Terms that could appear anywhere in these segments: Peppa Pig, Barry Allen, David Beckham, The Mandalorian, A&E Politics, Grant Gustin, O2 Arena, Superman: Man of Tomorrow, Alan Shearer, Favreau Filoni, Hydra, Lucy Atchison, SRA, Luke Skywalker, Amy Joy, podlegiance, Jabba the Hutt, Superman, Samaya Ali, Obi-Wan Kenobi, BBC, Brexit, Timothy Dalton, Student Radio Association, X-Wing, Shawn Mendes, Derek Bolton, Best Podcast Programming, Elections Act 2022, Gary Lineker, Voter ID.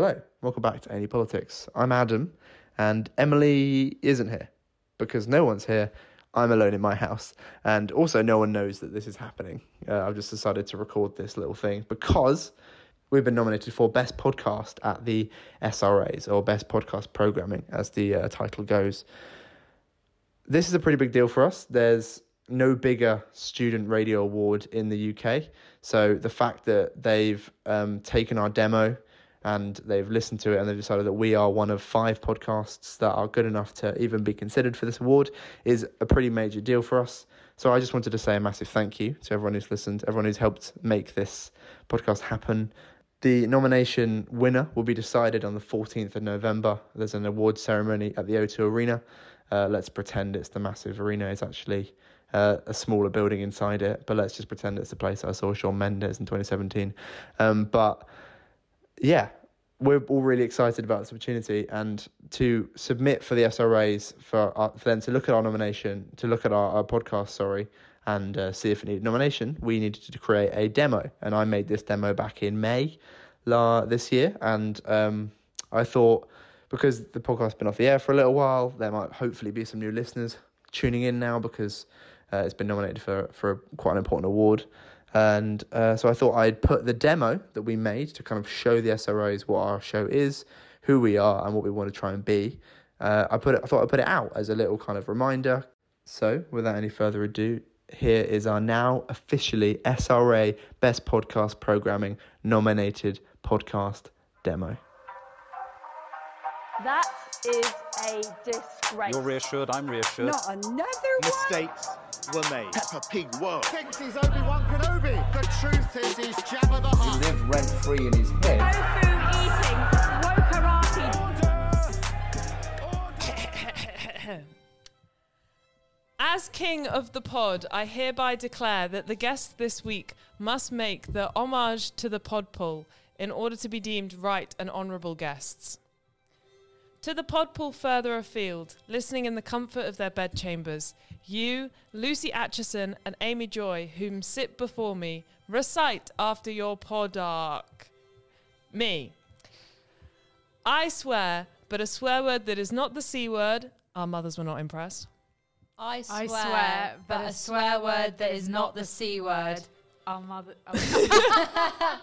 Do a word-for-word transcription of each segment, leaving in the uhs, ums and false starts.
Hello, welcome back to A and E Politics. I'm Adam, and Emily isn't here because no one's here. I'm alone in my house, and also no one knows that this is happening. Uh, I've just decided to record this little thing because we've been nominated for Best Podcast at the S R As, or Best Podcast Programming, as the uh, title goes. This is a pretty big deal for us. There's no bigger student radio award in the U K, so the fact that they've um, taken our demo and they've listened to it and they've decided that we are one of five podcasts that are good enough to even be considered for this award is a pretty major deal for us. So I just wanted to say a massive thank you to everyone who's listened, everyone who's helped make this podcast happen. The nomination winner will be decided on the fourteenth of November. There's an award ceremony at the O two Arena. Uh, let's pretend it's the massive arena. It's actually uh, a smaller building inside it, but let's just pretend it's the place I saw Shawn Mendes in twenty seventeen. Um, but yeah, we're all really excited about this opportunity, and to submit for the S R As, for, our, for them to look at our nomination, to look at our, our podcast, sorry, and uh, see if it needed nomination, we needed to create a demo. And I made this demo back in May la, this year. And um, I thought, because the podcast's been off the air for a little while, there might hopefully be some new listeners tuning in now because uh, it's been nominated for, for a, quite an important award. And uh, so I thought I'd put the demo that we made to kind of show the S R Os what our show is, who we are, and what we want to try and be. Uh, I put it, I thought I'd put it out as a little kind of reminder. So without any further ado, here is our now officially S R A Best Podcast Programming nominated podcast demo. That is a disgrace. You're reassured, I'm reassured. Not another Mistakes one. Mistakes were made. Peppa Pig world. Thinks he's Obi-Wan Kenobi. The truth is he's Jabba the Hutt. He lived rent-free in his head. No food eating. Woke karate. Order! Order! As king of the pod, I hereby declare that the guests this week must make the homage to the pod pool in order to be deemed right and honourable guests. To the pod pool further afield, listening in the comfort of their bedchambers, you, Lucy Atchison and Amy Joy, whom sit before me, recite after your podark. Me. I swear, but a swear word that is not the C word. Our mothers were not impressed. I swear, I swear but, but a swear word that is not the C word. Our mother... Oh.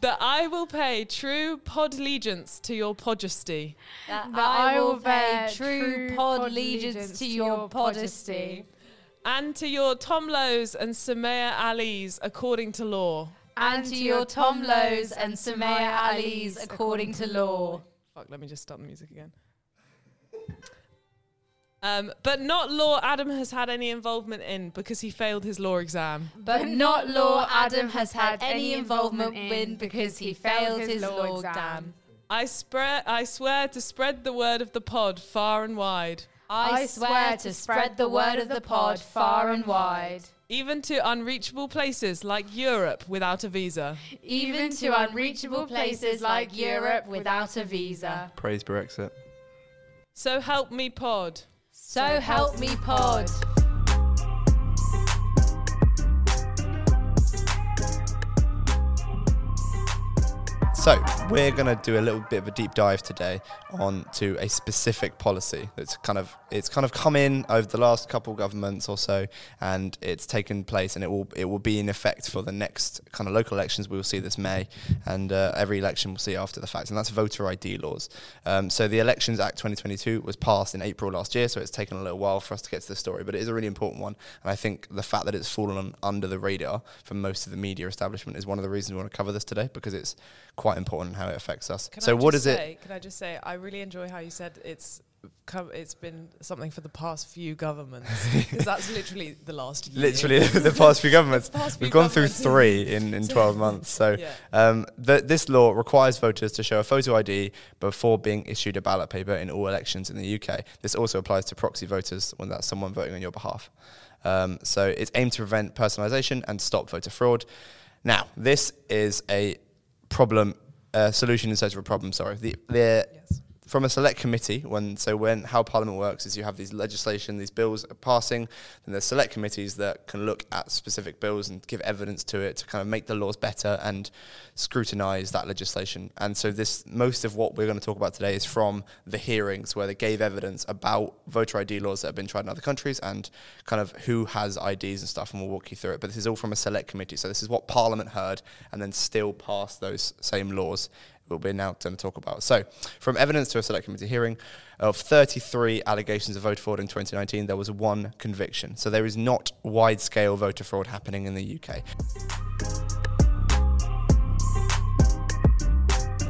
That I will pay true pod allegiance to your podesty. That, that I will pay true, true pod allegiance to your podesty. And to your Tom Lowe's and Samaya Ali's according to law. And, and to your Tom Lowe's and Samaya Ali's according to law. Fuck, let me just stop the music again. Um, but not law Adam has had any involvement in because he failed his law exam. But not law Adam has had any involvement in because he failed his law exam. I, spre- I swear to spread the word of the pod far and wide. I swear to spread the word of the pod far and wide. Even to unreachable places like Europe without a visa. Even to unreachable places like Europe without a visa. Praise Brexit. So help me pod. So help me pod. So we're going to do a little bit of a deep dive today on to a specific policy that's kind of it's kind of come in over the last couple of governments or so, and it's taken place, and it will it will be in effect for the next kind of local elections we will see this May, and uh, every election we'll see after the fact, and that's voter I D laws. Um, so the Elections Act twenty twenty-two was passed in April last year, so it's taken a little while for us to get to the story, but it is a really important one, and I think the fact that it's fallen under the radar for most of the media establishment is one of the reasons we want to cover this today, because it's quite important how it affects us. Can so I what is say, it? Can I just say, I really enjoy how you said it's come, it's been something for the past few governments, because that's literally the last year. Literally the past few governments. Past few We've gone governments. through three in, in twelve months. So yeah. um, th- this law requires voters to show a photo I D before being issued a ballot paper in all elections in the U K. This also applies to proxy voters when that's someone voting on your behalf. Um, so it's aimed to prevent personalisation and stop voter fraud. Now, this is a problem, uh, solution instead of a problem, sorry. The, the yes. from a select committee, when so when how Parliament works is you have these legislation, these bills are passing, and there's select committees that can look at specific bills and give evidence to it to kind of make the laws better and scrutinise that legislation. And so this, most of what we're going to talk about today is from the hearings where they gave evidence about voter I D laws that have been tried in other countries and kind of who has I Ds and stuff, and we'll walk you through it. But this is all from a select committee, so this is what Parliament heard and then still passed those same laws we're now going to talk about. So, from evidence to a select committee hearing, of thirty-three allegations of voter fraud in twenty nineteen, there was one conviction. So there is not wide-scale voter fraud happening in the U K.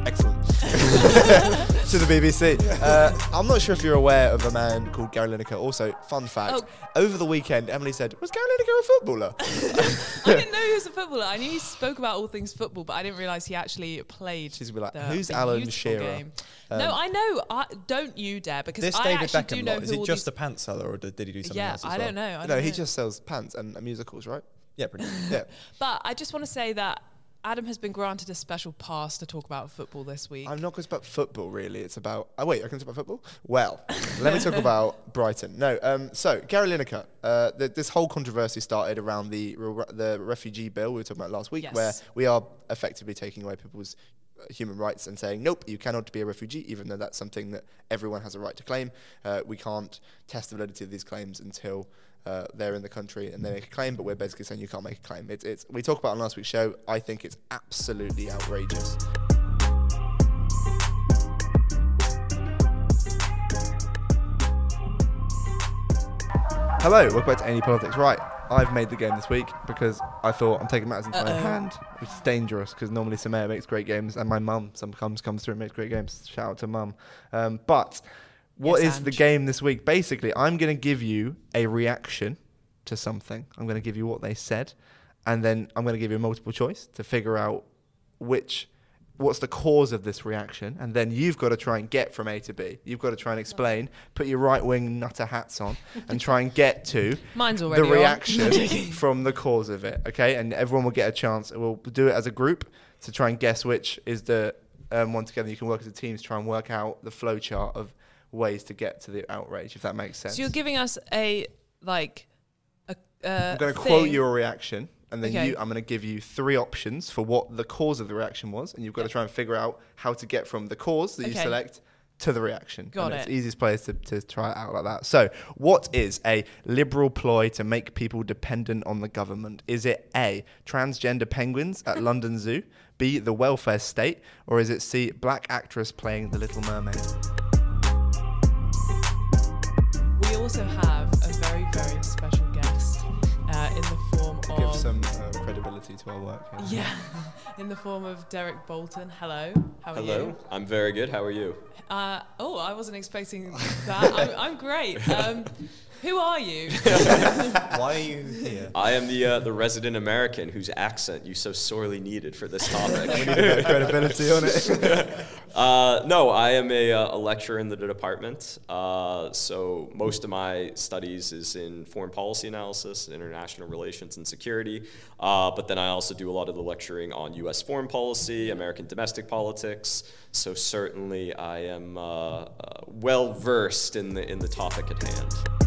Excellent. To the B B C. Uh, I'm not sure if you're aware of a man called Gary Lineker. Also, fun fact, oh. over the weekend, Emily said, was Gary Lineker a footballer? I didn't know he was a footballer. I knew he spoke about all things football, but I didn't realise he actually played. She's like, the, who's the Alan Shearer? Um, no, I know. I, don't you dare, because this I David actually Beckham do know lot. Who Is it just a pants seller, or did he do something yeah, else as I well? Don't know. I don't no, know. He just sells pants and musicals, right? Yeah, pretty much. Yeah. But I just want to say that Adam has been granted a special pass to talk about football this week. I'm not going to talk about football, really. It's about... Oh, wait, I can talk about football? Well, let me talk about Brighton. No, um, so, Gary Lineker. Uh, the, this whole controversy started around the re- the refugee bill we were talking about last week, yes. where we are effectively taking away people's human rights and saying, nope, you cannot be a refugee, even though that's something that everyone has a right to claim. Uh, we can't test the validity of these claims until... Uh, they're in the country and they make a claim, but we're basically saying you can't make a claim. It's, it's we talked about it on last week's show. I think it's absolutely outrageous. Hello, welcome back to A and E Politics. Right, I've made the game this week because I thought I'm taking matters into my own hand, which is dangerous because normally Samaya makes great games and my mum sometimes comes through and makes great games. Shout out to mum. Um, but... What yes, is Ange. The game this week? Basically, I'm going to give you a reaction to something. I'm going to give you what they said, and then I'm going to give you a multiple choice to figure out which, what's the cause of this reaction, and then you've got to try and get from A to B. You've got to try and explain, put your right-wing nutter hats on, and try and get to Mine's already the reaction from the cause of it, okay? And everyone will get a chance. We'll do it as a group to try and guess which is the um, one together. You can work as a team to try and work out the flow chart of ways to get to the outrage, if that makes sense. So you're giving us a like a uh, I'm going to quote your reaction, and then okay. you I'm going to give you three options for what the cause of the reaction was, and you've got yeah. to try and figure out how to get from the cause that okay. you select to the reaction. Got and it. It's the easiest place to, to try it out like that. So what is a liberal ploy to make people dependent on the government? Is it A, transgender penguins at London Zoo, B, the welfare state, or is it C, black actress playing the Little Mermaid? We also have a very, very special guest uh, in the form of... Give some uh, credibility to our work. Yeah, yeah. In the form of Derek Bolton. Hello, how are Hello. you? Hello, I'm very good. How are you? Uh, oh, I wasn't expecting that. I'm, I'm great. Um, who are you? Why are you here? I am the uh, the resident American whose accent you so sorely needed for this topic. We need to get credibility on it. Uh, no, I am a, uh, a lecturer in the department, uh, so most of my studies is in foreign policy analysis, international relations and security, uh, but then I also do a lot of the lecturing on U S foreign policy, American domestic politics, so certainly I am uh, uh, well versed in the in the topic at hand.